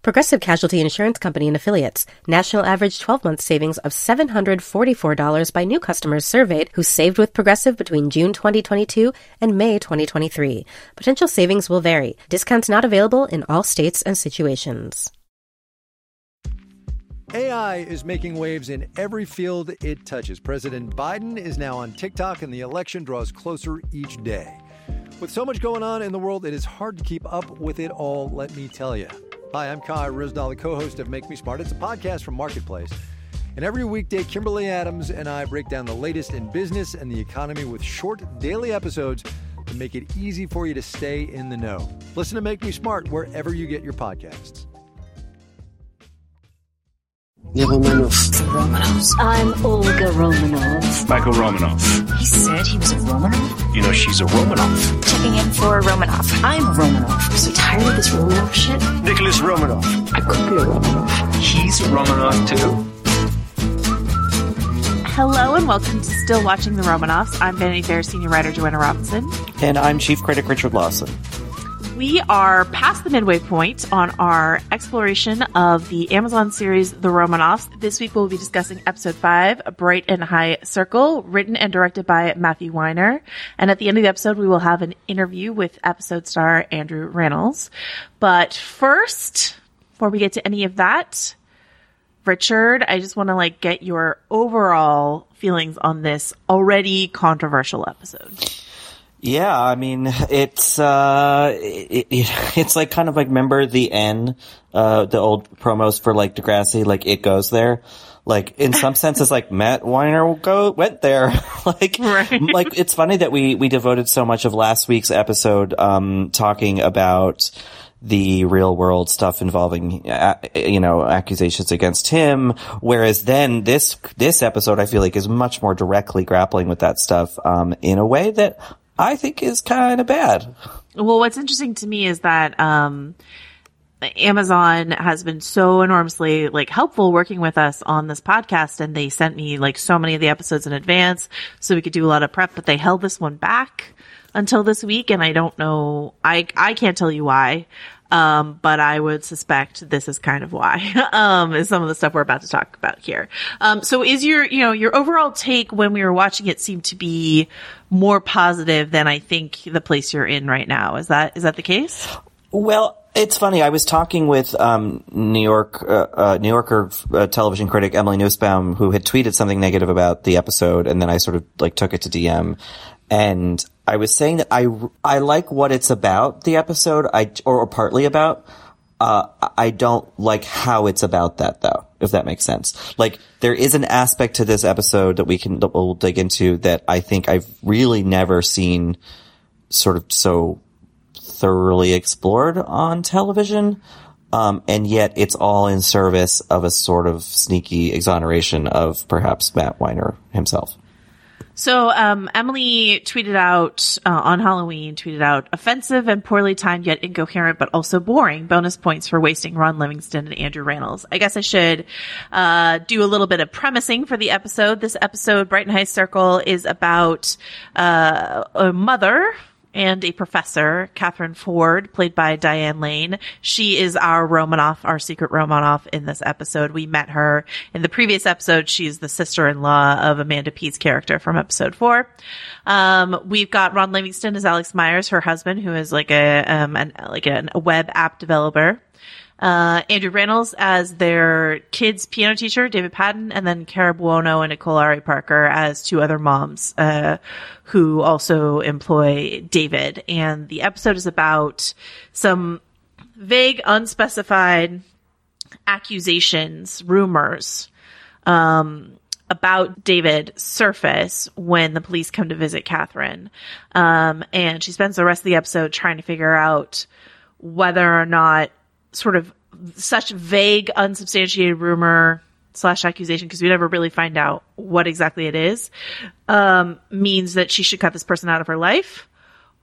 Progressive Casualty Insurance Company and Affiliates. National average 12-month savings of $744 by new customers surveyed who saved with Progressive between June 2022 and May 2023. Potential savings will vary. Discounts not available in all states and situations. AI is making waves in every field it touches. President Biden is now on TikTok, and the election draws closer each day. With so much going on in the world, it is hard to keep up with it all, let me tell you. Hi, I'm Kai Rizdal, the co-host of Make Me Smart. It's a podcast from Marketplace. And every weekday, Kimberly Adams and I break down the latest in business and the economy with short daily episodes that make it easy for you to stay in the know. Listen to Make Me Smart wherever you get your podcasts. Romanoffs. I'm Olga Romanoff. Michael Romanoff. He said he was a Romanoff? You know, she's a Romanoff. Checking in for a Romanoff. I'm a Romanoff. I'm so tired of this Romanoff shit. Nicholas Romanoff. I could be a Romanoff. He's a Romanoff, too. Hello and welcome to Still Watching the Romanoffs. I'm Vanity Fair senior writer Joanna Robinson. And I'm chief critic Richard Lawson. We are past the midway point on our exploration of the Amazon series, The Romanoffs. This week we'll be discussing episode 5, A Bright and High Circle, written and directed by Matthew Weiner. And at the end of the episode, we will have an interview with episode star Andrew Rannells. But first, before we get to any of that, Richard, I just want to get your overall feelings on this already controversial episode. Yeah, I mean, it's kind of remember the N, the old promos for Degrassi, it goes there. In some sense, it's Matt Weiner went there. Right. It's funny that we devoted so much of last week's episode, talking about the real world stuff involving, accusations against him. Whereas then this episode, I feel is much more directly grappling with that stuff, in a way that I think is kind of bad. Well, what's interesting to me is that Amazon has been so enormously helpful working with us on this podcast, and they sent me so many of the episodes in advance so we could do a lot of prep, but they held this one back until this week, and I don't know, I can't tell you why. But I would suspect this is kind of why, is some of the stuff we're about to talk about here. So is your overall take when we were watching it seemed to be more positive than I think the place you're in right now. Is that the case? Well, it's funny. I was talking with, New Yorker television critic Emily Nussbaum, who had tweeted something negative about the episode. And then I sort of took it to DM, and I was saying that I like what it's about, the episode, or partly about. I don't like how it's about that, though, if that makes sense. There is an aspect to this episode that we'll dig into that I think I've really never seen sort of so thoroughly explored on television. And yet it's all in service of a sort of sneaky exoneration of perhaps Matt Weiner himself. So, Emily tweeted out, on Halloween, offensive and poorly timed yet incoherent, but also boring. Bonus points for wasting Ron Livingston and Andrew Rannells. I guess I should, do a little bit of premising for the episode. This episode, Bright and High Circle, is about, a mother and a professor, Catherine Ford, played by Diane Lane. She is our Romanoff, our secret Romanoff in this episode. We met her in the previous episode. She's the sister-in-law of Amanda Peet's character from episode 4. We've got Ron Livingston as Alex Myers, her husband, who is like a web app developer. Andrew Rannells as their kids' piano teacher, David Patton, and then Cara Buono and Nicole Ari Parker as two other moms, who also employ David. And the episode is about some vague, unspecified accusations, rumors, about David surface when the police come to visit Catherine. And she spends the rest of the episode trying to figure out whether or not sort of such vague, unsubstantiated rumor / accusation, because we never really find out what exactly it is, means that she should cut this person out of her life,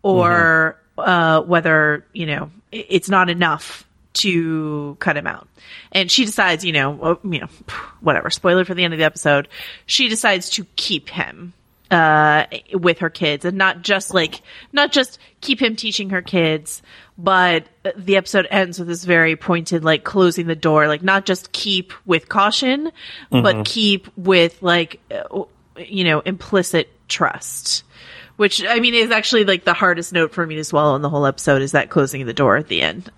or whether, it's not enough to cut him out. And she decides, whatever, spoiler for the end of the episode, she decides to keep him with her kids, and not just keep him teaching her kids, but the episode ends with this very pointed, closing the door, not just keep with caution, but keep with implicit trust, which is actually the hardest note for me to swallow in the whole episode, is that closing the door at the end.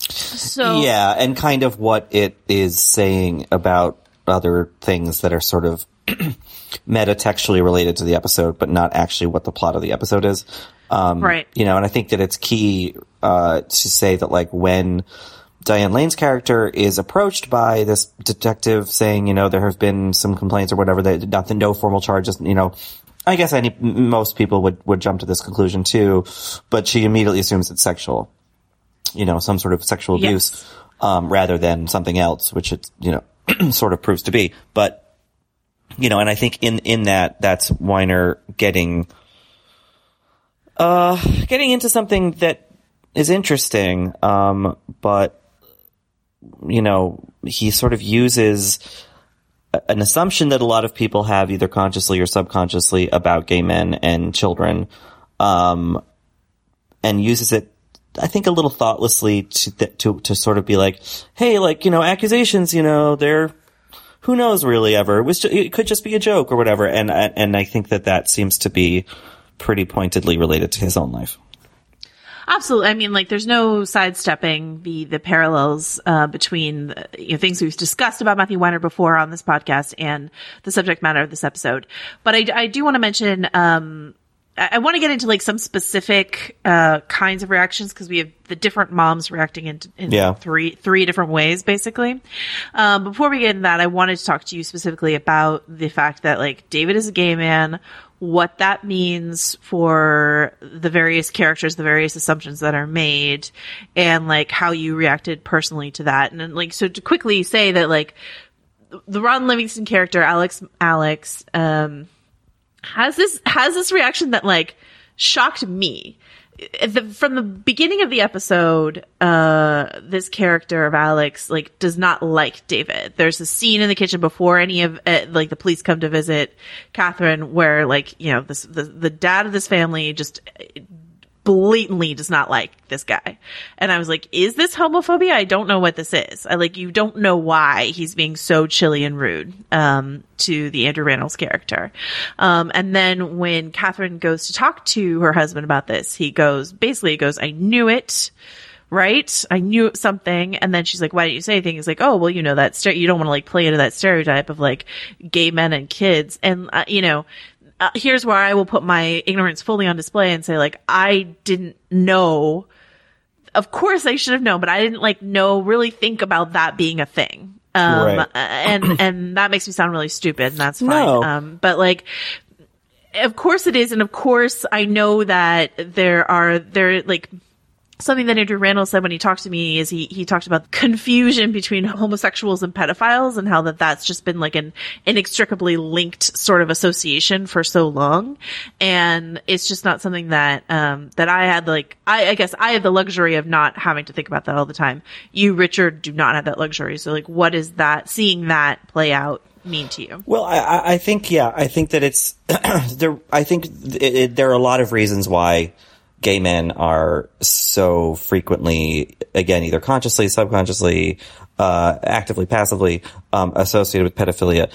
So yeah, and kind of what it is saying about other things that are sort of meta-textually related to the episode, but not actually what the plot of the episode is. Right. And I think that it's key to say that, when Diane Lane's character is approached by this detective saying, there have been some complaints or whatever, that no formal charges, I guess most people would jump to this conclusion too, but she immediately assumes it's sexual, some sort of sexual abuse, yes, rather than something else, which it, sort of proves to be. But and I think in that, that's Weiner getting into something that is interesting. But he sort of uses an assumption that a lot of people have, either consciously or subconsciously, about gay men and children, and uses it, I think, a little thoughtlessly to sort of be like, hey, accusations, they're, who knows really ever? It could just be a joke or whatever. And I think that seems to be pretty pointedly related to his own life. Absolutely. There's no sidestepping the parallels between things we've discussed about Matthew Weiner before on this podcast and the subject matter of this episode. But I do want to mention, I want to get into some specific kinds of reactions, because we have the different moms reacting in three different ways, basically. Before we get into that, I wanted to talk to you specifically about the fact that David is a gay man, what that means for the various characters, the various assumptions that are made, and how you reacted personally to that. And then, so to quickly say that the Ron Livingston character, Alex, has this reaction that shocked me. From the beginning of the episode, this character of Alex does not like David. There's a scene in the kitchen before any of the police come to visit Catherine where the dad of this family just blatantly does not like this guy. And I was like, is this homophobia? I don't know what this is. You don't know why he's being so chilly and rude, to the Andrew Rannells character. And then when Catherine goes to talk to her husband about this, he goes, I knew it. Right? I knew something. And then she's like, why didn't you say anything? He's like, oh, well, that you don't want to play into that stereotype of gay men and kids. And, here's where I will put my ignorance fully on display and say, I didn't know. Of course I should have known, but I didn't really think about that being a thing. Right. and that makes me sound really stupid, and that's fine. No. But of course it is. And of course I know that there are something that Andrew Rannells said when he talked to me is he talked about confusion between homosexuals and pedophiles, and how that's just been an inextricably linked sort of association for so long. And it's just not something that, that I had, I guess I have the luxury of not having to think about that all the time. You, Richard, do not have that luxury. So what is that, seeing that play out, mean to you? Well, I think that it's, I think there are a lot of reasons why gay men are so frequently, again, either consciously, subconsciously, actively, passively, associated with pedophilia,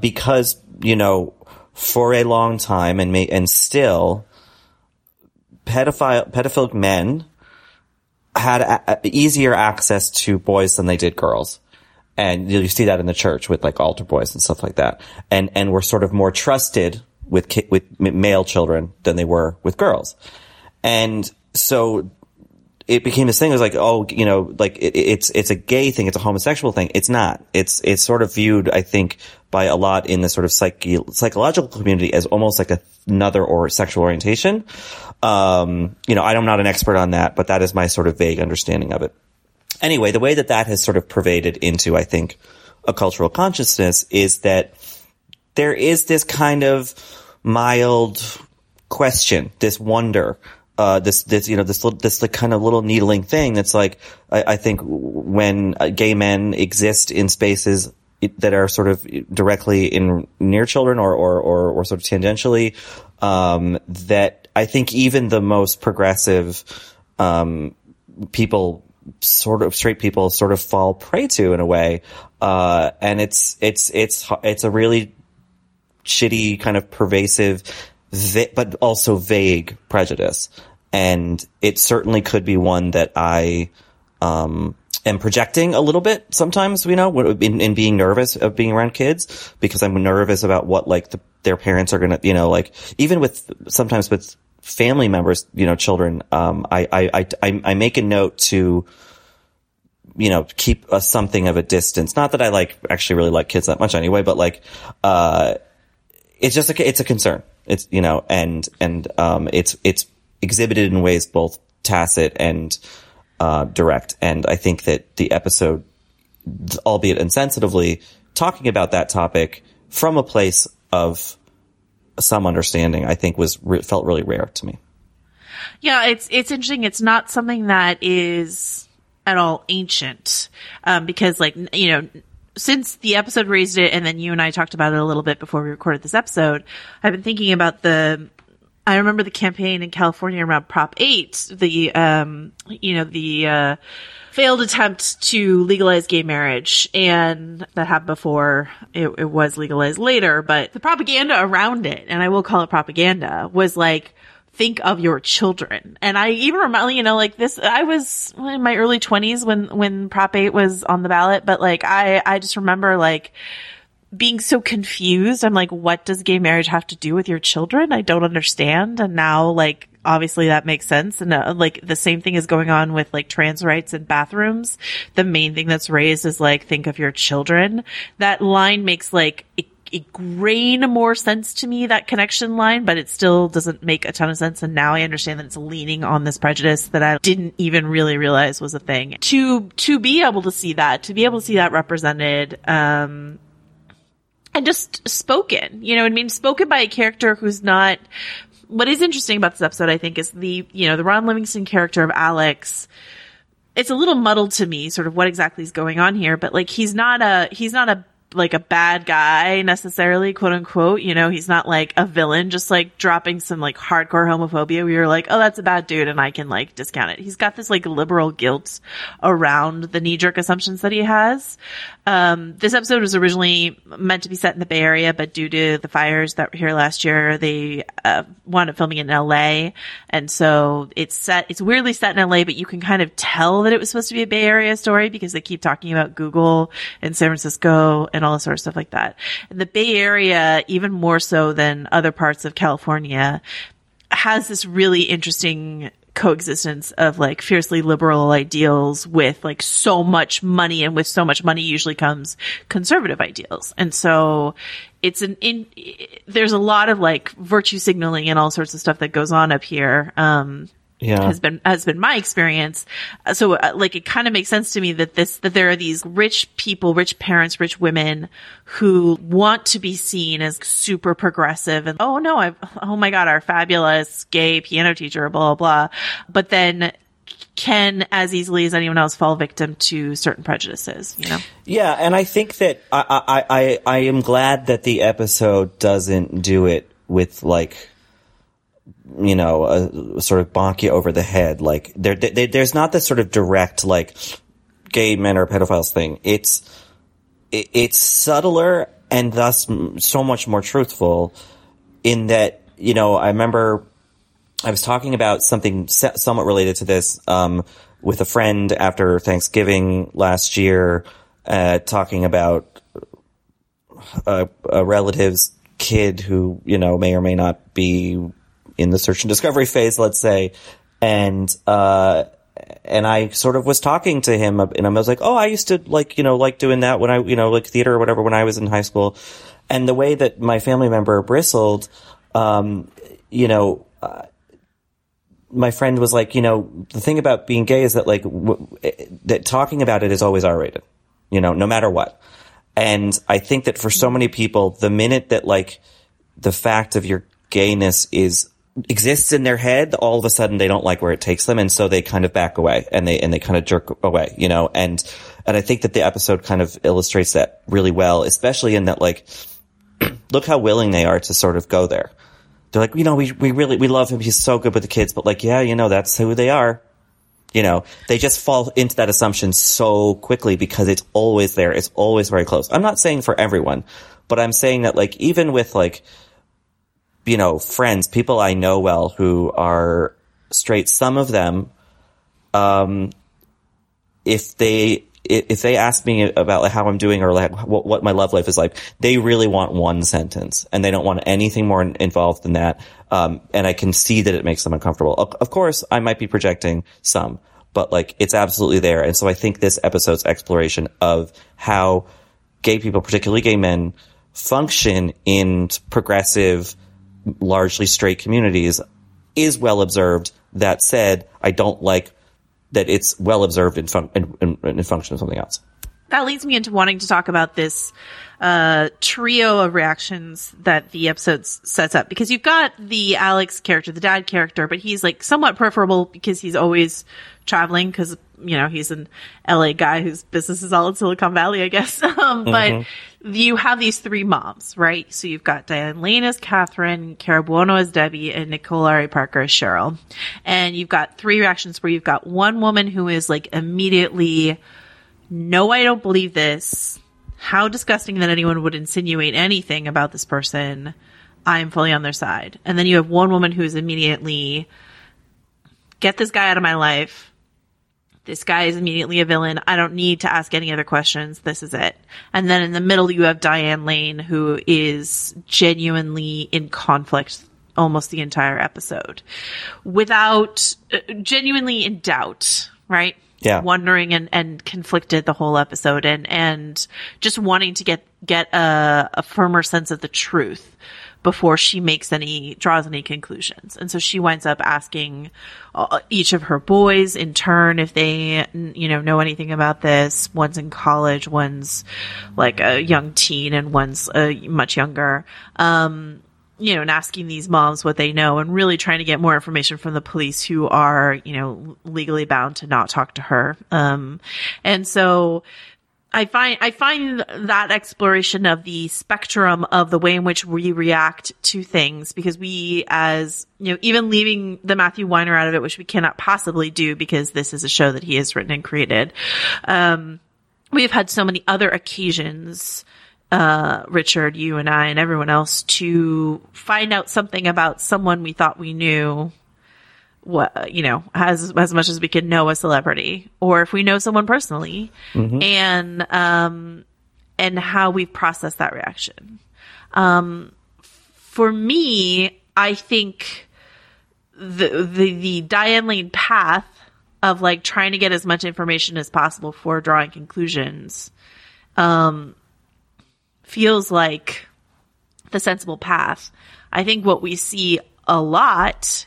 because, you know, for a long time and still pedophilic men had easier access to boys than they did girls. And you see that in the church with like altar boys and stuff like that. And were sort of more trusted with male children than they were with girls. And so it became this thing. It was like, oh, you know, like it's a gay thing. It's a homosexual thing. It's not. It's sort of viewed, I think, by a lot in the sort of psychological community as almost like another or sexual orientation. You know, I'm not an expert on that, but that is my sort of vague understanding of it. Anyway, the way that has sort of pervaded into, I think, a cultural consciousness is that there is this kind of mild question, this wonder, this kind of little needling thing that's like, I think when gay men exist in spaces that are sort of directly near children or sort of tangentially, that I think even the most progressive, people, sort of straight people, sort of fall prey to in a way. And it's a really shitty kind of pervasive, but also vague prejudice. And it certainly could be one that I, am projecting a little bit sometimes, you know, in being nervous of being around kids, because I'm nervous about what like their parents are going to, you know, like even with sometimes with family members, you know, children, I make a note to, you know, keep something of a distance. Not that I like actually really like kids that much anyway, but like, it's just it's a concern. It's, you know, and it's exhibited in ways both tacit and, direct. And I think that the episode, albeit insensitively, talking about that topic from a place of some understanding, I think felt really rare to me. Yeah, it's interesting. It's not something that is at all ancient, because like, you know, since the episode raised it and then you and I talked about it a little bit before we recorded this episode, I've been thinking about I remember the campaign in California around Prop 8, the failed attempt to legalize gay marriage, and that happened before it was legalized later. But the propaganda around it, and I will call it propaganda, was like, think of your children. And I even remember, you know, like this, I was in my early 20s when Prop 8 was on the ballot, but like I just remember like being so confused. I'm like, what does gay marriage have to do with your children? I don't understand. And now like, obviously that makes sense. And like the same thing is going on with like trans rights in bathrooms. The main thing that's raised is like, think of your children. That line makes like a grain more sense to me, that connection line, but it still doesn't make a ton of sense. And now I understand that it's leaning on this prejudice that I didn't even really realize was a thing. To be able to see that, represented, and just spoken, you know what I mean? Spoken by a character who's not, what is interesting about this episode, I think, is the Ron Livingston character of Alex. It's a little muddled to me, sort of what exactly is going on here, but like, he's not a like a bad guy necessarily, quote unquote, you know, he's not like a villain, just like dropping some like hardcore homophobia where you're like, oh, that's a bad dude and I can like discount it. He's got this like liberal guilt around the knee jerk assumptions that he has. This episode was originally meant to be set in the Bay Area, but due to the fires that were here last year, they wound up filming it in LA. And so it's weirdly set in LA, but you can kind of tell that it was supposed to be a Bay Area story because they keep talking about Google and San Francisco and all that sort of stuff like that. And the Bay Area, even more so than other parts of California, has this really interesting coexistence of like fiercely liberal ideals with like so much money, and with so much money usually comes conservative ideals. And so there's a lot of like virtue signaling and all sorts of stuff that goes on up here. Yeah. Has been my experience. So like, it kind of makes sense to me that there are these rich people, rich parents, rich women who want to be seen as super progressive and, oh no, oh my God, our fabulous gay piano teacher, blah, blah, blah. But then can as easily as anyone else fall victim to certain prejudices, you know? Yeah. And I think that I am glad that the episode doesn't do it with like, you know, a sort of bonk you over the head. Like, there's not this sort of direct, like, gay men are pedophiles thing. It's subtler and thus so much more truthful in that, you know, I remember I was talking about something somewhat related to this with a friend after Thanksgiving last year, talking about a relative's kid who, you know, may or may not be in the search and discovery phase, let's say. And I sort of was talking to him, and I was like, oh, I used to, like, you know, like doing that when I, you know, like theater or whatever when I was in high school. And the way that my family member bristled, you know, my friend was like, you know, the thing about being gay is that, like, that talking about it is always R-rated, you know, no matter what. And I think that for so many people, the minute that, like, the fact of your gayness exists in their head, all of a sudden they don't like where it takes them, and so they kind of back away and they kind of jerk away, you know. And I think that the episode kind of illustrates that really well, especially in that, like, look how willing they are to sort of go there. They're like, you know, we really love him, he's so good with the kids, but, like, yeah, you know, that's who they are. You know, they just fall into that assumption so quickly because it's always there, it's always very close. I'm not saying for everyone, but I'm saying that, like, even with, like, you know, friends, people I know well who are straight, some of them, if they ask me about how I'm doing or what my love life is like, they really want one sentence and they don't want anything more involved than that. And I can see that it makes them uncomfortable. Of course, I might be projecting some, but, like, it's absolutely there. And so I think this episode's exploration of how gay people, particularly gay men, function in progressive, largely straight communities is well observed. That said, I don't like that it's well observed in function of something else. That leads me into wanting to talk about this trio of reactions that the episode sets up, because you've got the Alex character, the dad character, but he's, like, somewhat peripheral because he's always traveling, because, you know, he's an LA guy whose business is all in Silicon Valley, I guess. But you have these three moms, right? So you've got Diane Lane as Catherine, Cara Buono as Debbie, and Nicole Ari Parker as Cheryl. And you've got three reactions where you've got one woman who is, like, immediately, no, I don't believe this. How disgusting that anyone would insinuate anything about this person. I am fully on their side. And then you have one woman who is immediately, get this guy out of my life. This guy is immediately a villain. I don't need to ask any other questions. This is it. And then in the middle, you have Diane Lane, who is genuinely in conflict almost the entire episode, without genuinely in doubt, right? Yeah. Wondering and conflicted the whole episode, and just wanting to get a firmer sense of the truth before she draws any conclusions. And so she winds up asking each of her boys in turn if they, you know anything about this. One's in college, one's like a young teen, and one's much younger, you know, and asking these moms what they know, and really trying to get more information from the police, who are, you know, legally bound to not talk to her. And so I find that exploration of the spectrum of the way in which we react to things, because we, as, you know, even leaving the Matthew Weiner out of it, which we cannot possibly do because this is a show that he has written and created. We've had so many other occasions, Richard, you and I and everyone else, to find out something about someone we thought we knew. What, you know, as much as we can know a celebrity, or if we know someone personally, and how we've processed that reaction. For me, I think the Diane Lane path of, like, trying to get as much information as possible for drawing conclusions, feels like the sensible path. I think what we see a lot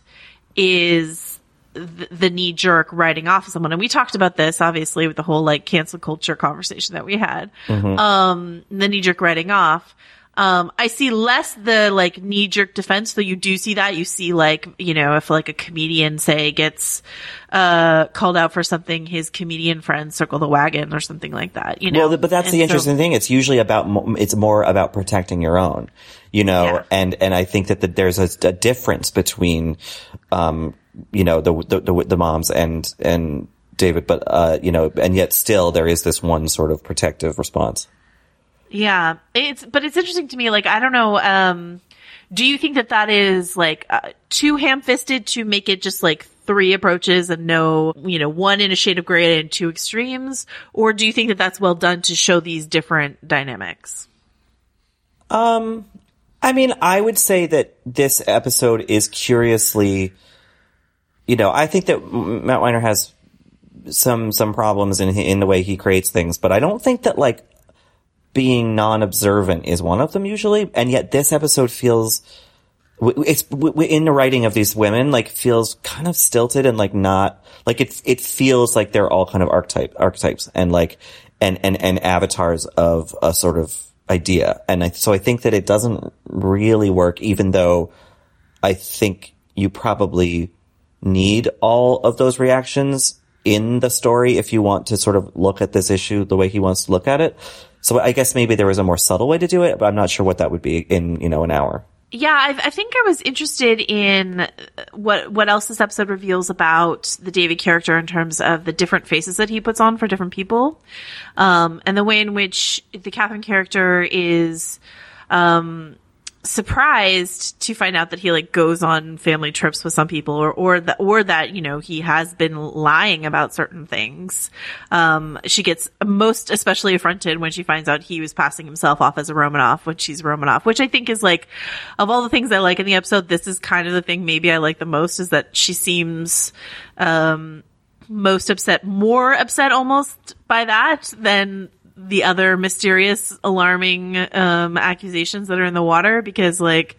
is the knee-jerk writing off someone. And we talked about this, obviously, with the whole, like, cancel culture conversation that we had. The knee-jerk writing off. I see less the like knee jerk defense, though you do see that. You see like, you know, if like a comedian say gets called out for something, his comedian friends circle the wagon or something like that, you know. Well, but that's the interesting thing. It's usually about, it's more about protecting your own, you know, yeah. And I think that there's a difference between, you know, the moms and David, but, you know, and yet still there is this one sort of protective response. Yeah, but it's interesting to me. Like, I don't know. Do you think that is like too ham-fisted to make it just like three approaches and no, you know, one in a shade of gray and two extremes? Or do you think that that's well done to show these different dynamics? I mean, I would say that this episode is curiously, you know, I think that Matt Weiner has some problems in the way he creates things, but I don't think that like being non-observant is one of them usually, and yet this episode feels it's in the writing of these women like feels kind of stilted and like not like it feels like they're all kind of archetypes and like and avatars of a sort of idea, and so I think that it doesn't really work, even though I think you probably need all of those reactions in the story if you want to sort of look at this issue the way he wants to look at it. So I guess maybe there was a more subtle way to do it, but I'm not sure what that would be in, you know, an hour. Yeah, I think I was interested in what else this episode reveals about the David character in terms of the different faces that he puts on for different people, and the way in which the Catherine character is surprised to find out that he like goes on family trips with some people, or that, you know, he has been lying about certain things. She gets most especially affronted when she finds out he was passing himself off as a Romanoff when she's Romanoff, which I think is like, of all the things I like in the episode, this is kind of the thing maybe I like the most, is that she seems, more upset almost by that than the other mysterious, alarming accusations that are in the water, because like,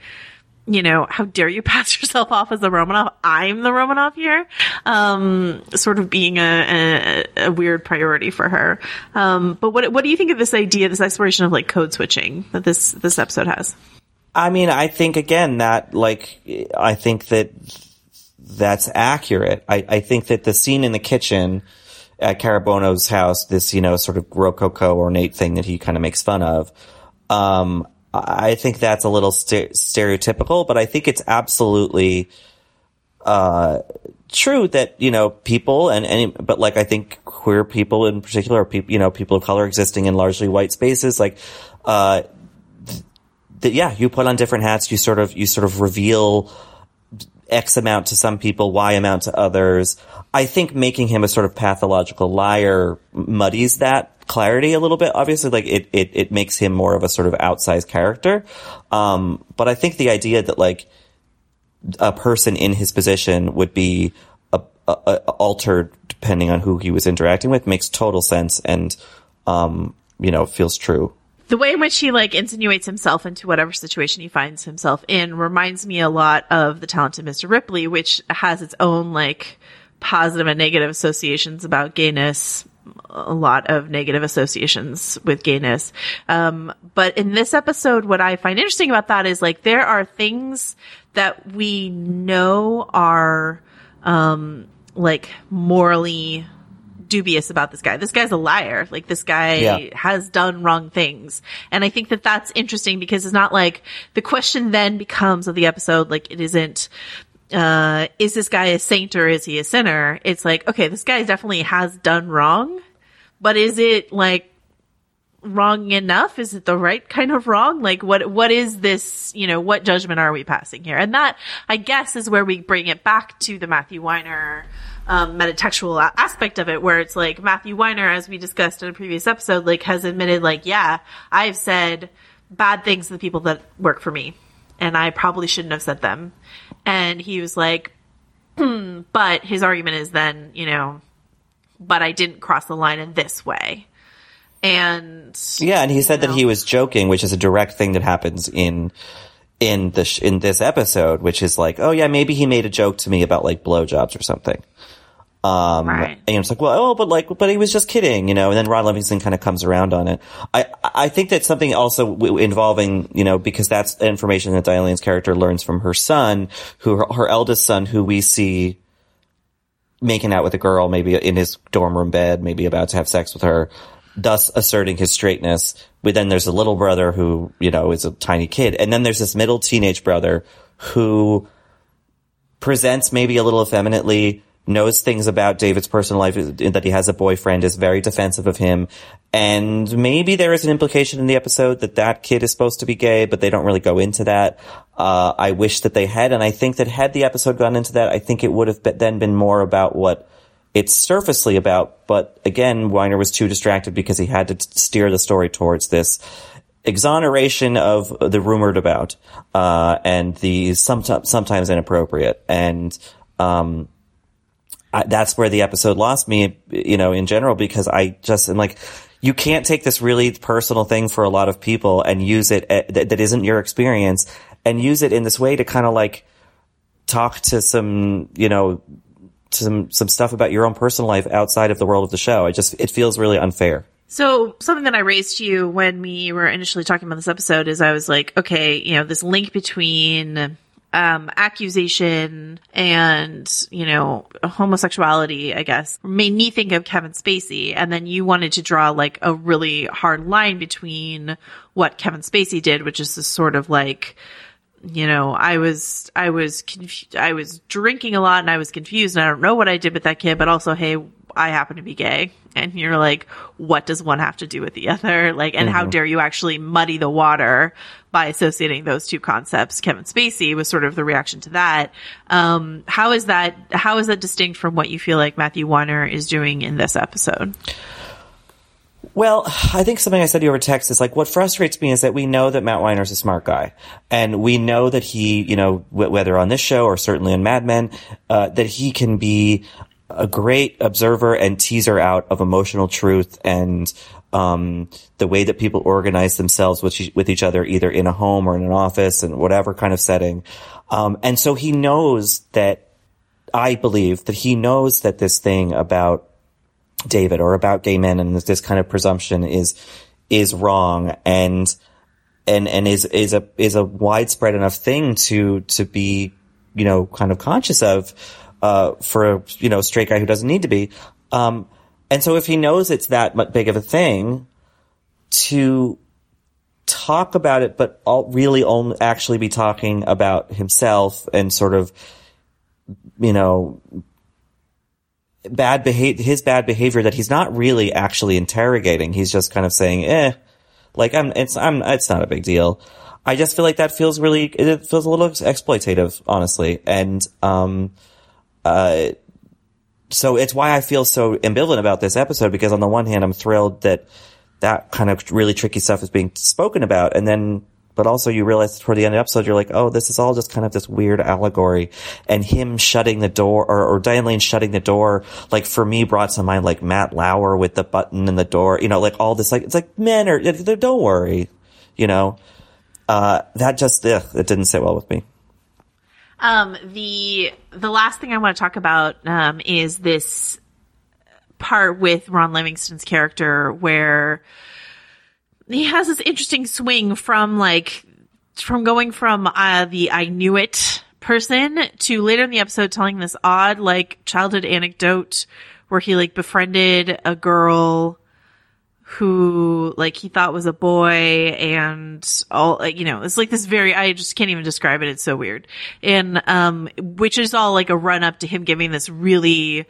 you know, how dare you pass yourself off as a Romanoff? I'm the Romanoff here. Sort of being a weird priority for her. But what do you think of this idea, this exploration of like code switching that this episode has? I mean, I think again that like, I think that that's accurate. I think that the scene in the kitchen at Cara Buono's house, this, you know, sort of rococo ornate thing that he kind of makes fun of. I think that's a little stereotypical, but I think it's absolutely true that, you know, people but like I think queer people in particular, or people, you know, people of color existing in largely white spaces, like you put on different hats, you sort of reveal X amount to some people, Y amount to others. I think making him a sort of pathological liar muddies that clarity a little bit. Obviously, like it makes him more of a sort of outsized character. But I think the idea that like a person in his position would be altered depending on who he was interacting with makes total sense, and you know, feels true. The way in which he like insinuates himself into whatever situation he finds himself in reminds me a lot of The Talented Mr. Ripley, which has its own like positive and negative associations about gayness, a lot of negative associations with gayness. But in this episode, what I find interesting about that is like there are things that we know are like morally dubious about this guy. This guy's a liar. Like this guy has done wrong things. And I think that that's interesting, because it's not like the question then becomes of the episode, like it isn't, is this guy a saint or is he a sinner? It's like, okay, this guy definitely has done wrong, but is it like wrong enough? Is it the right kind of wrong? Like what is this, you know, what judgment are we passing here? And that, I guess, is where we bring it back to the Matthew Weiner metatextual aspect of it, where it's like Matthew Weiner, as we discussed in a previous episode, like has admitted like, yeah, I've said bad things to the people that work for me, and I probably shouldn't have said them. And he was like, but his argument is then, you know, but I didn't cross the line in this way. And yeah, and he said that he was joking, which is a direct thing that happens in this episode, which is like, oh yeah, maybe he made a joke to me about like blowjobs or something. Right. And it's like, well, oh, but he was just kidding, you know, and then Ron Livingston kind of comes around on it. I think that's something also involving, you know, because that's information that Diane Lane's character learns from her son, who her eldest son, who we see making out with a girl, maybe in his dorm room bed, maybe about to have sex with her, thus asserting his straightness. But then there's a little brother who, you know, is a tiny kid. And then there's this middle teenage brother who presents maybe a little effeminately, knows things about David's personal life, that he has a boyfriend, is very defensive of him. And maybe there is an implication in the episode that that kid is supposed to be gay, but they don't really go into that. I wish that they had. And I think that had the episode gone into that, I think it would have then been more about what it's surfacely about. But again, Weiner was too distracted because he had to steer the story towards this exoneration of the rumored about, and the sometimes inappropriate. And, that's where the episode lost me, you know, in general, because I just am like, you can't take this really personal thing for a lot of people and use it that isn't your experience, and use it in this way to kind of like talk to some, you know, some stuff about your own personal life outside of the world of the show. It feels really unfair. So something that I raised to you when we were initially talking about this episode is I was like, okay, you know, this link between accusation and, you know, homosexuality, I guess, made me think of Kevin Spacey. And then you wanted to draw like a really hard line between what Kevin Spacey did, which is this sort of like, you know, I was drinking a lot and I was confused and I don't know what I did with that kid, but also, hey, I happen to be gay. And you're like, what does one have to do with the other? Like, and how dare you actually muddy the water by associating those two concepts? Kevin Spacey was sort of the reaction to that. How is that distinct from what you feel like Matthew Weiner is doing in this episode? Well, I think something I said to you over text is like, what frustrates me is that we know that Matt Weiner's a smart guy, and we know that he, you know, whether on this show or certainly in Mad Men, that he can be a great observer and teaser out of emotional truth and the way that people organize themselves with each other, either in a home or in an office and whatever kind of setting. And so he knows that, I believe that he knows that this thing about David or about gay men and this kind of presumption is wrong and is a widespread enough thing to be, you know, kind of conscious of, for a, you know, straight guy who doesn't need to be. And so if he knows it's that big of a thing, to talk about it, but really only actually be talking about himself and sort of, you know, his bad behavior that he's not really actually interrogating. He's just kind of saying, like, it's not a big deal. I just feel like that feels a little exploitative, honestly. And, so it's why I feel so ambivalent about this episode, because on the one hand, I'm thrilled that that kind of really tricky stuff is being spoken about. And then, but also you realize toward the end of the episode, you're like, oh, this is all just kind of this weird allegory. And him shutting the door, or Diane Lane shutting the door, like, for me brought to mind like Matt Lauer with the button in the door, you know, like all this, like, it's like, men are, don't worry, you know, that just, it didn't sit well with me. The last thing I want to talk about, is this part with Ron Livingston's character where he has this interesting swing from going from, the I knew it person to later in the episode telling this odd, like, childhood anecdote where he, like, befriended a girl who, like, he thought was a boy, and all, you know, it's like this very, I just can't even describe it. It's so weird. And, which is all like a run up to him giving this really,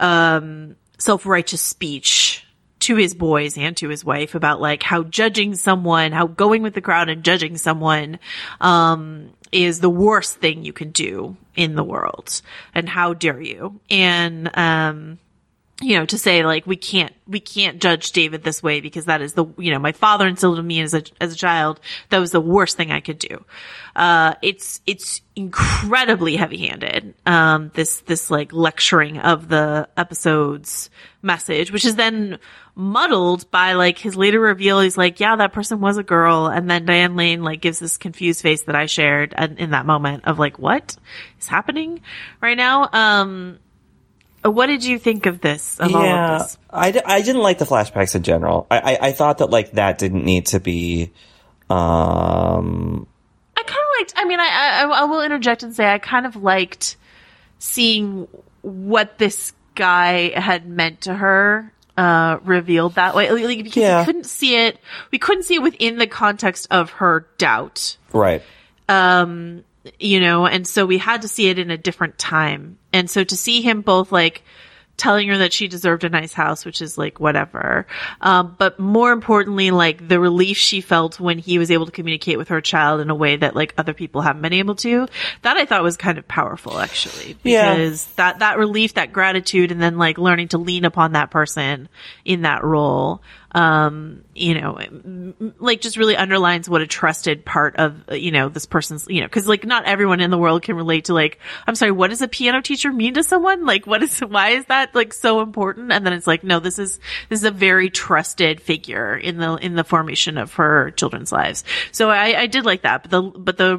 self-righteous speech to his boys and to his wife about, like, how judging someone, how going with the crowd and judging someone, is the worst thing you can do in the world. And how dare you? And, you know, to say, like, we can't judge David this way because that is the, you know, my father instilled in me as a child. That was the worst thing I could do. It's incredibly heavy-handed. This like lecturing of the episode's message, which is then muddled by, like, his later reveal. He's like, yeah, that person was a girl. And then Diane Lane, like, gives this confused face that I shared in that moment of, like, what is happening right now? What did you think of this? All of this? I didn't like the flashbacks in general. I thought that like that didn't need to be. I kind of liked. I mean, I will interject and say I kind of liked seeing what this guy had meant to her. Revealed that way, like, because we couldn't see it. We couldn't see it within the context of her doubt, right? You know, and so we had to see it in a different time. And so to see him both like telling her that she deserved a nice house, which is like whatever, but more importantly, like the relief she felt when he was able to communicate with her child in a way that like other people haven't been able to. That I thought was kind of powerful, actually, because that relief, that gratitude, and then like learning to lean upon that person in that role, you know, like just really underlines what a trusted part of, you know, this person's, you know, cause like not everyone in the world can relate to like, I'm sorry, what does a piano teacher mean to someone? Like, why is that like so important? And then it's like, no, this is a very trusted figure in the formation of her children's lives. So I did like that, but the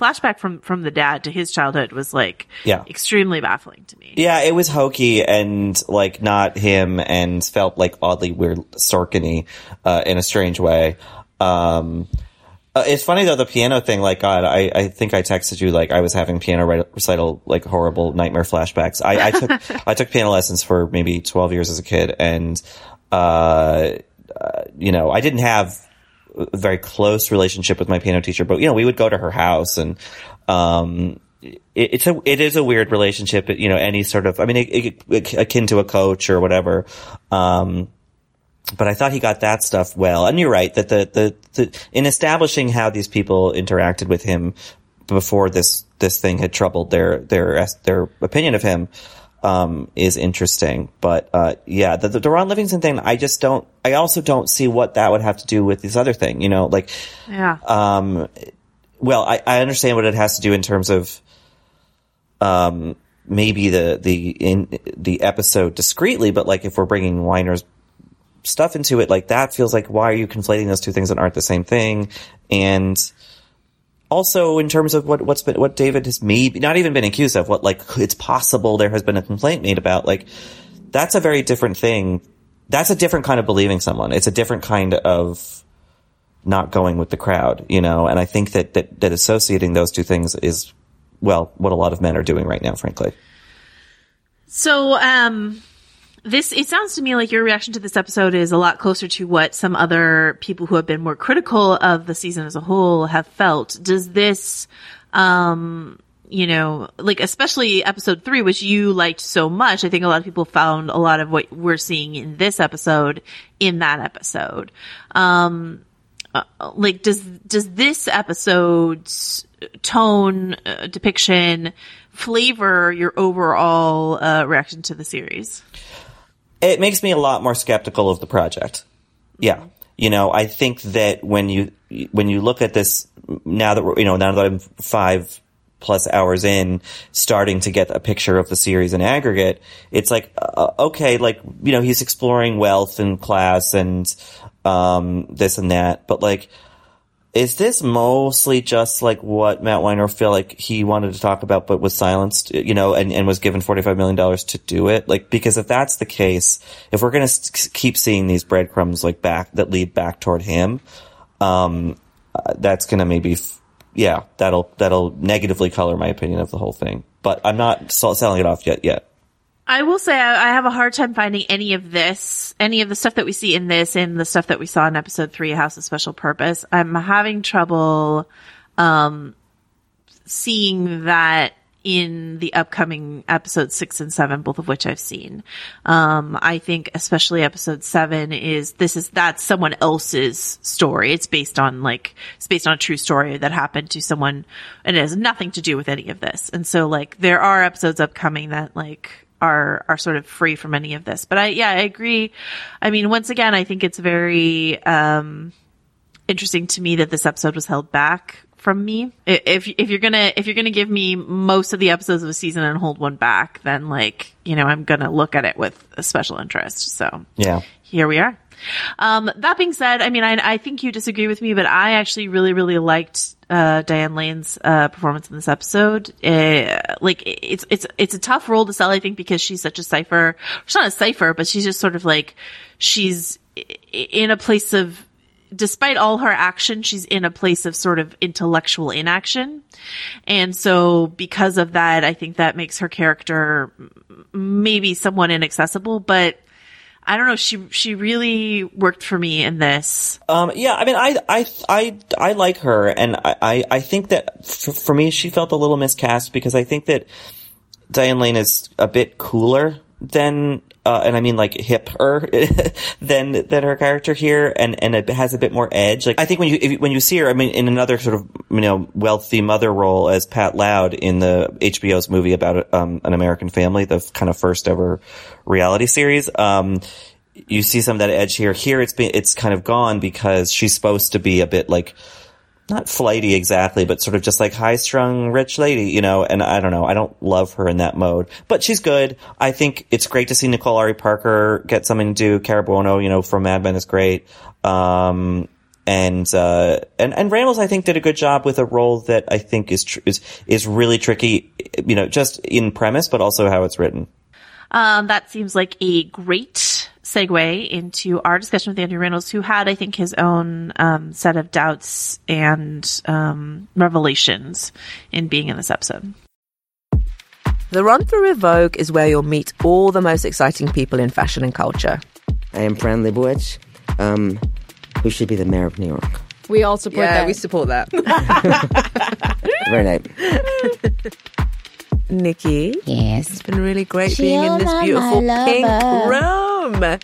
flashback from the dad to his childhood was like, extremely baffling to me. Yeah. It was hokey and like not him and felt like oddly weird. Sorkin-y, in a strange way. It's funny though, the piano thing, like, God, I think I texted you, like, I was having piano recital, like, horrible nightmare flashbacks. I took piano lessons for maybe 12 years as a kid, and, you know, I didn't have a very close relationship with my piano teacher, but, you know, we would go to her house, and, it is a weird relationship, you know, any sort of, I mean, it akin to a coach or whatever, but I thought he got that stuff well. And you're right that the in establishing how these people interacted with him before this thing had troubled their opinion of him, is interesting. But, the Ron Livingston thing, I also don't see what that would have to do with this other thing, you know, like, well, I understand what it has to do in terms of, maybe the episode discreetly, but like if we're bringing Weiner's stuff into it, like that feels like, why are you conflating those two things that aren't the same thing? And also in terms of what David has maybe not even been accused of, what like it's possible there has been a complaint made about, like that's a very different thing. That's a different kind of believing someone. It's a different kind of not going with the crowd, you know. And I think that associating those two things is, well, what a lot of men are doing right now, frankly. So it sounds to me like your reaction to this episode is a lot closer to what some other people who have been more critical of the season as a whole have felt. Does this, you know, like especially episode 3, which you liked so much, I think a lot of people found a lot of what we're seeing in this episode in that episode. Like, does this episode's tone, depiction, flavor your overall reaction to the series? It makes me a lot more skeptical of the project. Yeah. You know, I think that when you look at this, now that I'm 5+ hours in, starting to get a picture of the series in aggregate, it's like, okay, like, you know, he's exploring wealth and class and this and that. But like, is this mostly just like what Matt Weiner feel like he wanted to talk about but was silenced, you know, and was given $45 million to do it? Like, because if that's the case, if we're going to keep seeing these breadcrumbs like back that lead back toward him, that's going to maybe, that'll negatively color my opinion of the whole thing. But I'm not selling it off yet. I will say I have a hard time finding any of the stuff that we see in this and the stuff that we saw in episode 3, A House of Special Purpose. I'm having trouble seeing that in the upcoming episodes 6 and 7, both of which I've seen. I think especially episode 7 that's someone else's story. It's based on a true story that happened to someone, and it has nothing to do with any of this. And so like there are episodes upcoming that like are sort of free from any of this. But I agree. I mean, once again, I think it's very interesting to me that this episode was held back from me. If you're gonna give me most of the episodes of a season and hold one back, then like, you know, I'm gonna look at it with a special interest. So here we are. That being said, I mean, I think you disagree with me, but I actually really, really liked Diane Lane's performance in this episode. It's a tough role to sell, I think, because she's such a cipher. She's not a cipher, but she's just sort of like, she's in a place of, despite all her action, she's in a place of sort of intellectual inaction. And so because of that, I think that makes her character maybe somewhat inaccessible, but I don't know. She really worked for me in this. Yeah. I mean, I like her, and I think that for me, she felt a little miscast, because I think that Diane Lane is a bit cooler than, and I mean like hipper than her character here, and it has a bit more edge. Like, I think when you see her, I mean, in another sort of, you know, wealthy mother role as Pat Loud in the HBO's movie about, an American family, the kind of first ever reality series, you see some of that edge here. Here it's kind of gone, because she's supposed to be a bit like, not flighty exactly, but sort of just like high-strung rich lady, you know, and I don't know. I don't love her in that mode, but she's good. I think it's great to see Nicole Ari Parker get something to do. Cara Buono, you know, from Mad Men is great. And Rannells, I think, did a good job with a role that I think is really tricky, you know, just in premise, but also how it's written. That seems like a great segue into our discussion with Andrew Rannells, who had, I think, his own set of doubts and revelations in being in this episode. The run-through with Vogue is where you'll meet all the most exciting people in fashion and culture. I am Fran Lebowitz, who should be the mayor of New York. We all support that. We support that. Very nice. Nikki. Yes. It's been really great being in this beautiful pink room. All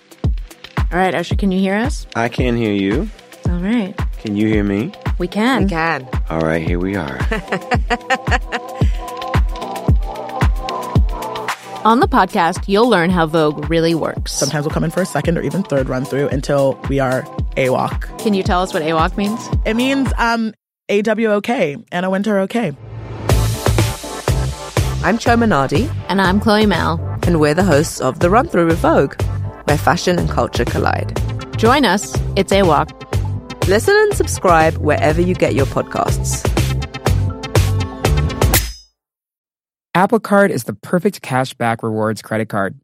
right, Usher, can you hear us? I can hear you. All right. Can you hear me? We can. We can. All right, here we are. On the podcast, you'll learn how Vogue really works. Sometimes we'll come in for a second or even third run through until we are AWOC. Can you tell us what AWOC means? It means A-W-O-K, Anna Wintour OK. I'm Cho Minardi. And I'm Chloe Mal. And we're the hosts of The Run Through with Vogue, where fashion and culture collide. Join us. It's AWOC. Listen and subscribe wherever you get your podcasts. Apple Card is the perfect cash back rewards credit card.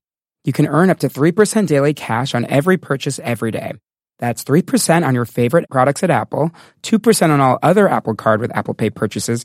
You can earn up to 3% daily cash on every purchase every day. That's 3% on your favorite products at Apple, 2% on all other Apple Card with Apple Pay purchases,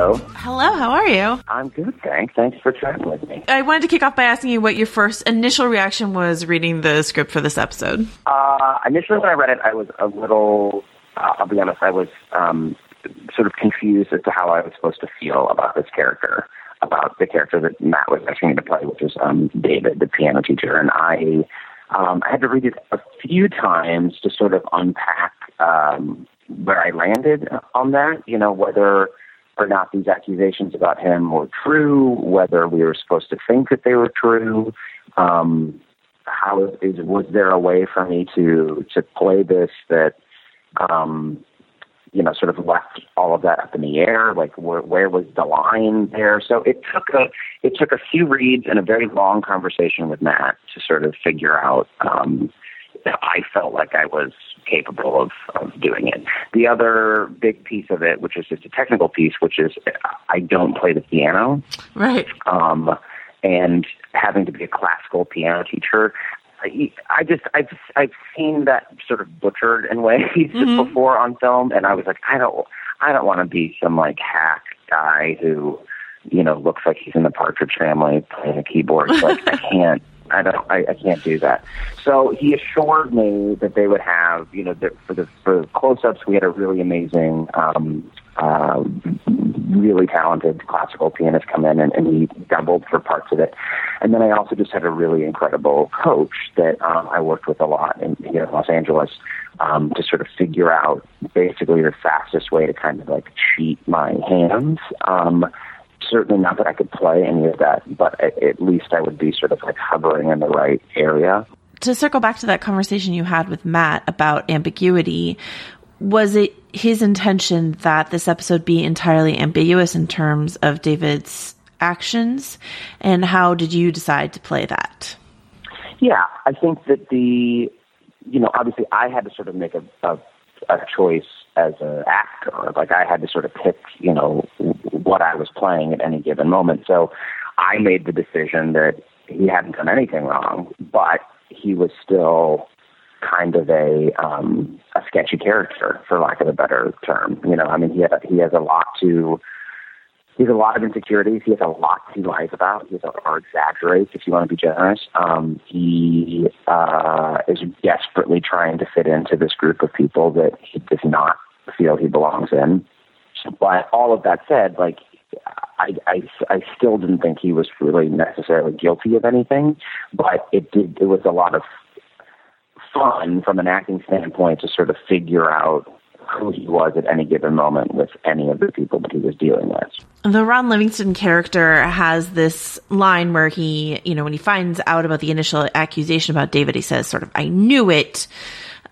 Hello, how are you? I'm good, thanks. Thanks for chatting with me. I wanted to kick off by asking you what your first initial reaction was reading the script for this episode. Initially when I read it, I was a little, I'll be honest, I was sort of confused as to how I was supposed to feel about this character, about the character that Matt was asking me to play, which is David, the piano teacher. And I had to read it a few times to sort of unpack where I landed on that, you know, whether or not these accusations about him were true, whether we were supposed to think that they were true. Was there a way for me to play this that, you know, sort of left all of that up in the air? Like, where was the line there? So it took a few reads and a very long conversation with Matt to sort of figure out that I felt like I was capable of doing it. The other big piece of it, which is just a technical piece, which is I don't play the piano. Right. And having to be a classical piano teacher, I've seen that sort of butchered in ways mm-hmm. before on film, and I was like, I don't want to be some like hack guy who, you know, looks like he's in the Partridge Family playing a keyboard. Like I can't do that. So he assured me that they would have, you know, for the close-ups, we had a really amazing, really talented classical pianist come in, and he doubled for parts of it. And then I also just had a really incredible coach that I worked with a lot in here in Los Angeles to sort of figure out basically the fastest way to kind of like cheat my hands. Certainly not that I could play any of that, but at least I would be sort of like hovering in the right area. to circle back to that conversation you had with Matt about ambiguity, was it his intention that this episode be entirely ambiguous in terms of David's actions? And how did you decide to play that? Yeah, I think that obviously I had to sort of make a choice as an actor. Like, I had to sort of pick, what I was playing at any given moment. So I made the decision that he hadn't done anything wrong, but he was still kind of a sketchy character, for lack of a better term. He has a lot of insecurities. He has a lot he lies about. He has or exaggerates, if you want to be generous. He is desperately trying to fit into this group of people that he does not feel he belongs in. But all of that said, like, I still didn't think he was really necessarily guilty of anything. But it was a lot of fun from an acting standpoint to sort of figure out who he was at any given moment with any of the people that he was dealing with. The Ron Livingston character has this line where he, when he finds out about the initial accusation about David, he says sort of, "I knew it."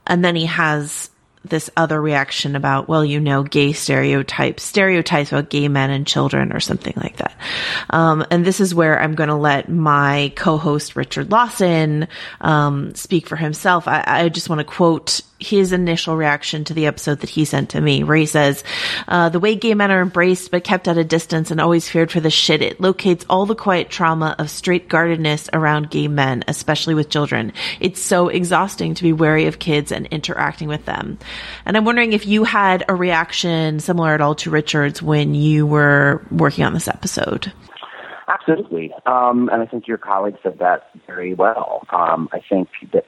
And then he has this other reaction about, well, gay stereotypes about gay men and children or something like that. And this is where I'm going to let my co-host Richard Lawson speak for himself. I just want to quote his initial reaction to the episode that he sent to me, where he says, the way gay men are embraced but kept at a distance and always feared for the shit, it locates all the quiet trauma of straight guardedness around gay men, especially with children. It's so exhausting to be wary of kids and interacting with them. And I'm wondering if you had a reaction similar at all to Richard's when you were working on this episode. Absolutely. And I think your colleague said that very well. I think that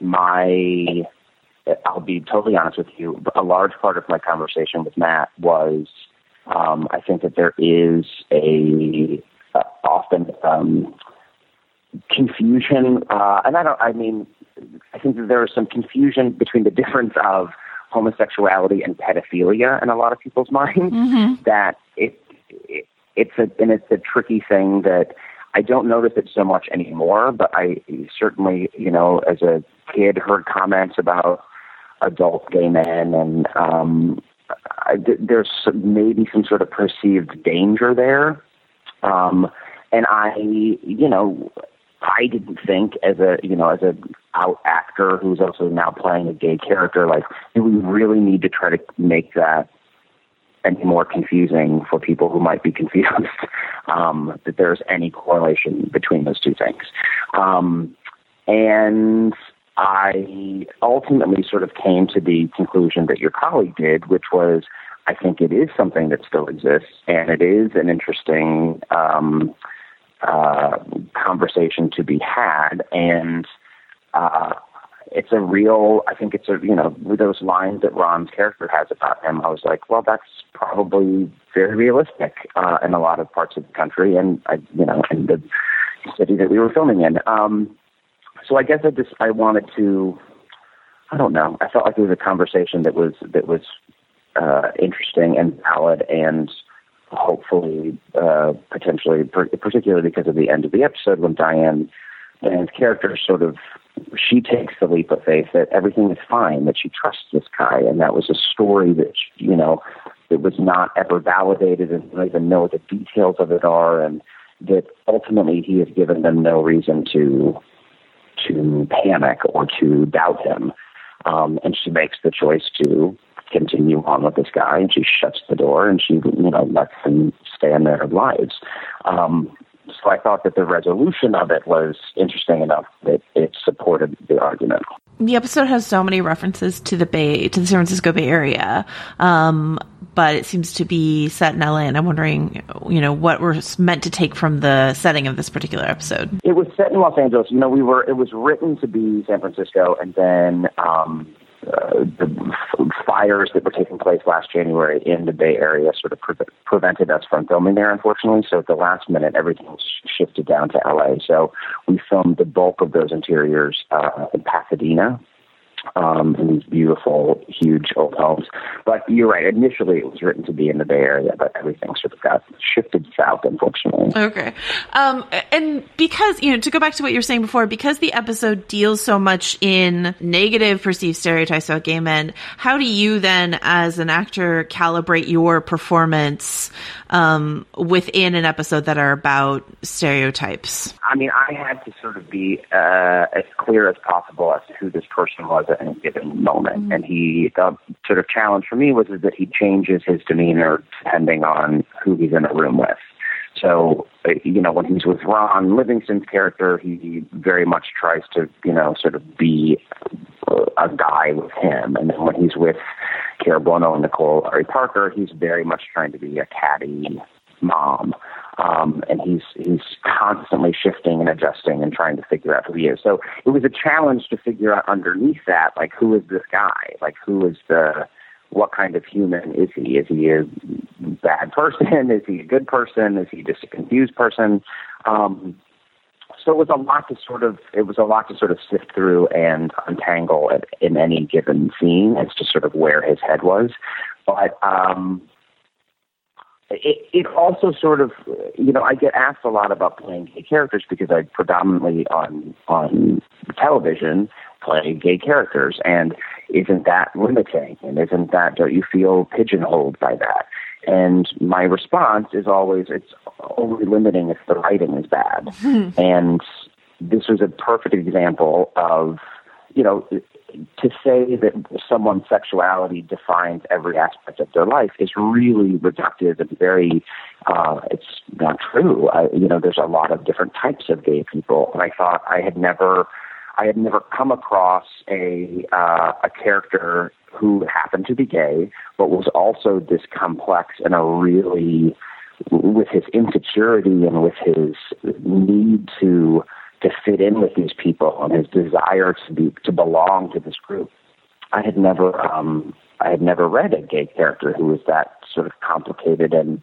I'll be totally honest with you, a large part of my conversation with Matt was, I think that there is often confusion. I think that there is some confusion between the difference of homosexuality and pedophilia in a lot of people's minds, mm-hmm. that it's a tricky thing that I don't notice it so much anymore, but I certainly, as a kid, heard comments about adult gay men, and there's maybe some sort of perceived danger there. And I didn't think as a out actor who's also now playing a gay character, like, do we really need to try to make that any more confusing for people who might be confused, that there's any correlation between those two things. And I ultimately sort of came to the conclusion that your colleague did, which was, I think it is something that still exists, and it is an interesting conversation to be had. And it's a real, I think it's a, those lines that Ron's character has about him, I was like, well, that's probably very realistic in a lot of parts of the country and, in the city that we were filming in. So I guess I wanted to, I don't know, I felt like it was a conversation that was interesting and valid, and hopefully, potentially, particularly because of the end of the episode when Diane's character sort of, she takes the leap of faith that everything is fine, that she trusts this guy. And that was a story that, it was not ever validated, and don't even know what the details of it are. And that ultimately he has given them no reason to panic or to doubt him. And she makes the choice to continue on with this guy, and she shuts the door, and she, lets him stay in their lives. So I thought that the resolution of it was interesting enough that it supported the argument. The episode has so many references to the San Francisco Bay Area, but it seems to be set in LA. And I'm wondering, what we're meant to take from the setting of this particular episode. It was set in Los Angeles. It was written to be San Francisco, and then the fires that were taking place last January in the Bay Area sort of prevented us from filming there, unfortunately. So at the last minute, everything was shifted down to LA. So we filmed the bulk of those interiors in Pasadena, in these beautiful, huge old homes. But you're right, initially it was written to be in the Bay Area, but everything sort of got shifted south, unfortunately. thing. Okay. And because, you know, to go back to what you were saying before, because the episode deals so much in negative perceived stereotypes about gay men, how do you then, as an actor, calibrate your performance within an episode that are about stereotypes? I mean, I had to sort of be as clear as possible as to who this person was at any given moment. Mm-hmm. And he, the sort of challenge for me was that he changes his demeanor depending on who he's in a room with. So, you know, when he's with Ron Livingston's character, he very much tries to, you know, sort of be a guy with him. And then when he's with Cara Buono and Nicole Ari Parker, he's very much trying to be a catty mom. And he's constantly shifting and adjusting and trying to figure out who he is. So it was a challenge to figure out underneath that, like, who is this guy? Like, who is the... What kind of human is he? Is he a bad person? Is he a good person? Is he just a confused person? So it was a lot to sort of sift through and untangle in any given scene as to sort of where his head was. But it also sort of, you know, I get asked a lot about playing gay characters because I predominantly on television play gay characters, and isn't that limiting? And isn't that, don't you feel pigeonholed by that? And my response is always, it's only limiting if the writing is bad. Mm-hmm. And this was a perfect example of, you know, to say that someone's sexuality defines every aspect of their life is really reductive and very, it's not true. You know, there's a lot of different types of gay people. And I thought I had never come across a character who happened to be gay, but was also this complex and a really, with his insecurity and with his need to fit in with these people and his desire to belong to this group. I had never read a gay character who was that sort of complicated and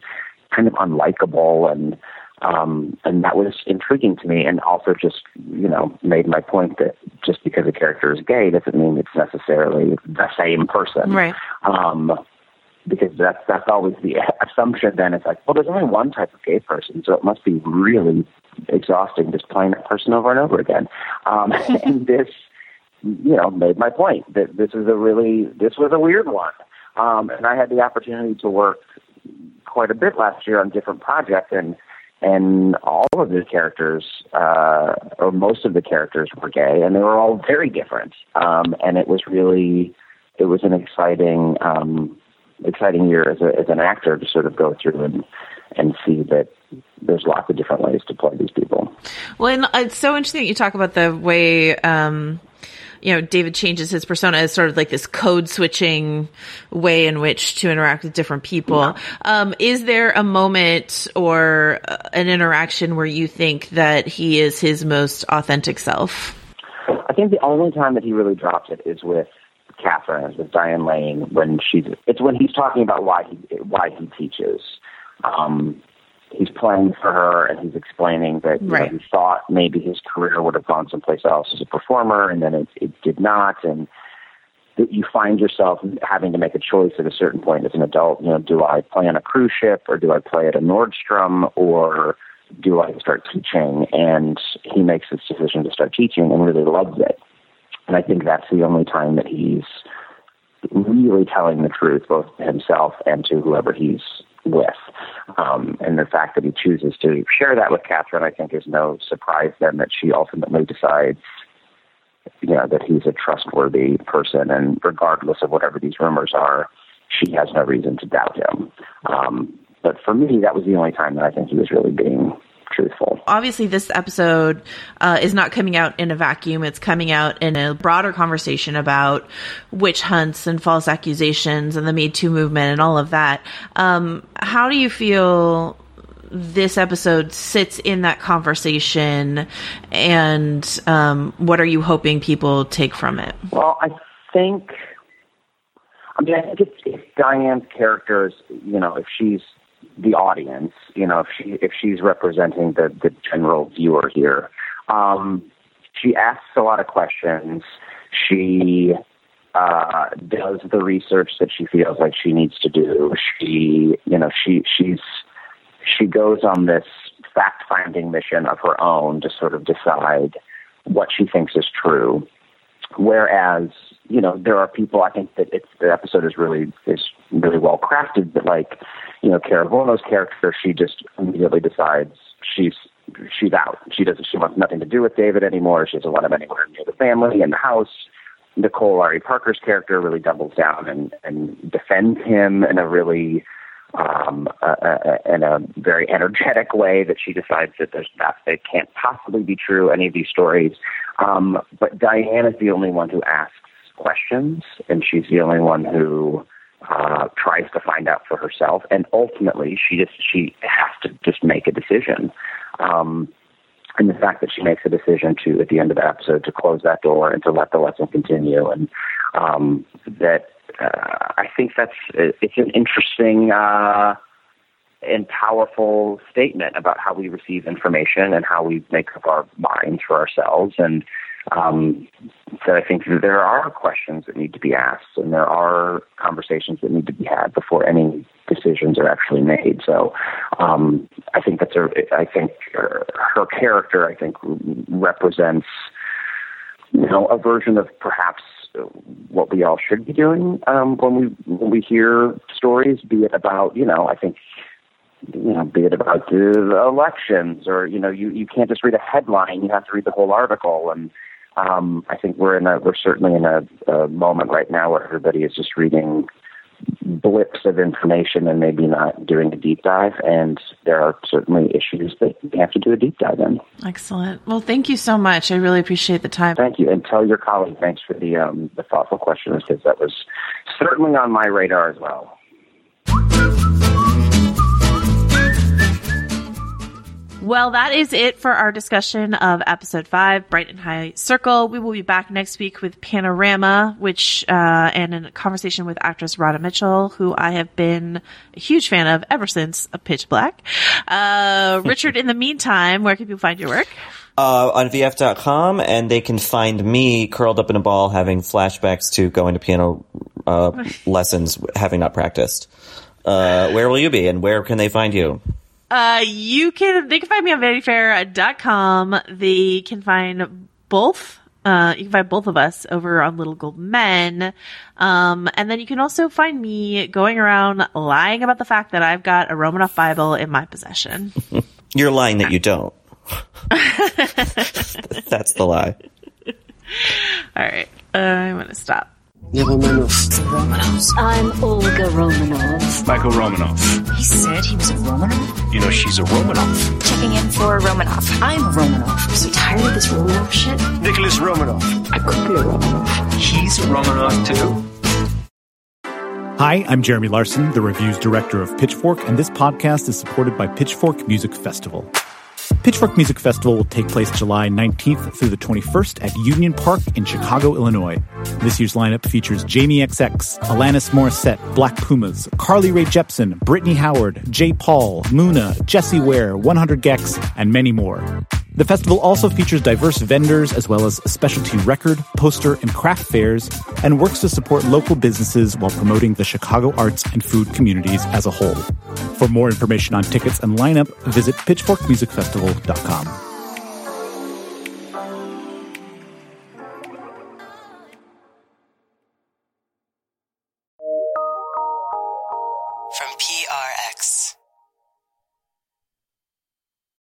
kind of unlikable, and that was intriguing to me, and also just, you know, made my point that just because a character is gay doesn't mean it's necessarily the same person. Right. Because that's always the assumption then. It's like, well, there's only one type of gay person, so it must be really exhausting just playing that person over and over again. And this, you know, made my point that this was a weird one. And I had the opportunity to work quite a bit last year on different projects, and all of the characters, or most of the characters, were gay, and they were all very different. And it was an exciting year as an actor to sort of go through and see that there's lots of different ways to play these people. Well, and it's so interesting that you talk about the way, you know, David changes his persona as sort of like this code switching way in which to interact with different people. Yeah. Is there a moment or an interaction where you think that he is his most authentic self? I think the only time that he really drops it is with Catherine, with Diane Lane, when he's talking about why he teaches. He's playing for her, and he's explaining that, you right. know, he thought maybe his career would have gone someplace else as a performer, and then it did not, and that you find yourself having to make a choice at a certain point as an adult. You know, do I play on a cruise ship, or do I play at a Nordstrom, or do I start teaching? And he makes this decision to start teaching and really loves it. And I think that's the only time that he's really telling the truth, both to himself and to whoever he's with. And the fact that he chooses to share that with Catherine, I think, is no surprise then that she ultimately decides, you know, that he's a trustworthy person, and regardless of whatever these rumors are, she has no reason to doubt him. But for me, that was the only time that I think he was really being truthful. Obviously, this episode is not coming out in a vacuum. It's coming out in a broader conversation about witch hunts and false accusations and the Me Too movement and all of that. How do you feel this episode sits in that conversation, and what are you hoping people take from it? Well, I think if Diane's character is, you know, if she's the audience, you know, if she's representing the general viewer here, she asks a lot of questions. She does the research that she feels like she needs to do. She goes on this fact-finding mission of her own to sort of decide what she thinks is true. Whereas, you know, there are people, I think that the episode is really well crafted, but like, you know, Cara Buono's character, she just immediately decides she's out. She wants nothing to do with David anymore. She doesn't want him anywhere near the family and the house. Nicole Ari Parker's character really doubles down and defends him in a really, in a very energetic way, that she decides that they can't possibly be true, any of these stories. But Diane is the only one who asks questions, and she's the only one who tries to find out for herself. And ultimately, she has to just make a decision. And the fact that she makes a decision to, at the end of the episode, to close that door and to let the lesson continue, and I think it's an interesting and powerful statement about how we receive information and how we make up our minds for ourselves. And so I think there are questions that need to be asked, and there are conversations that need to be had before any decisions are actually made. So I think her character, I think, represents, you know, a version of perhaps what we all should be doing when we hear stories, be it about, you know, I think, you know, be it about the elections, or, you know, you can't just read a headline, you have to read the whole article. And I think we're certainly in a moment right now where everybody is just reading blips of information and maybe not doing a deep dive, and there are certainly issues that you have to do a deep dive in. Excellent. Well, thank you so much. I really appreciate the time. Thank you. And tell your colleague thanks for the thoughtful questions, because that was certainly on my radar as well. Well, that is it for our discussion of Episode 5, Bright and High Circle. We will be back next week with Panorama, which and a conversation with actress Radha Mitchell, who I have been a huge fan of ever since Pitch Black. Richard, in the meantime, where can people find your work? On VF.com, and they can find me curled up in a ball having flashbacks to going to piano lessons, having not practiced. Where will you be, and where can they find you? They can find me on VanityFair.com. They can find both. You can find both of us over on Little Gold Men. And then you can also find me going around lying about the fact that I've got a Romanoff Bible in my possession. You're lying that you don't. That's the lie. All right. I'm going to stop. Romanoffs. I'm Olga Romanoff. Michael Romanoff. He said he was a Romanoff? You know, she's a Romanoff. Checking in for a Romanoff. I'm a Romanoff. I'm so tired of this Romanoff shit. Nicholas Romanoff. I could be a Romanoff. He's a Romanoff, too. Hi, I'm Jeremy Larson, the reviews director of Pitchfork, and this podcast is supported by Pitchfork Music Festival. Pitchfork Music Festival will take place July 19th through the 21st at Union Park in Chicago, Illinois. This year's lineup features Jamie XX, Alanis Morissette, Black Pumas, Carly Rae Jepsen, Brittany Howard, J. Paul, Muna, Jessie Ware, 100 Gex, and many more. The festival also features diverse vendors as well as specialty record, poster, and craft fairs, and works to support local businesses while promoting the Chicago arts and food communities as a whole. For more information on tickets and lineup, visit pitchforkmusicfestival.com. From PRX.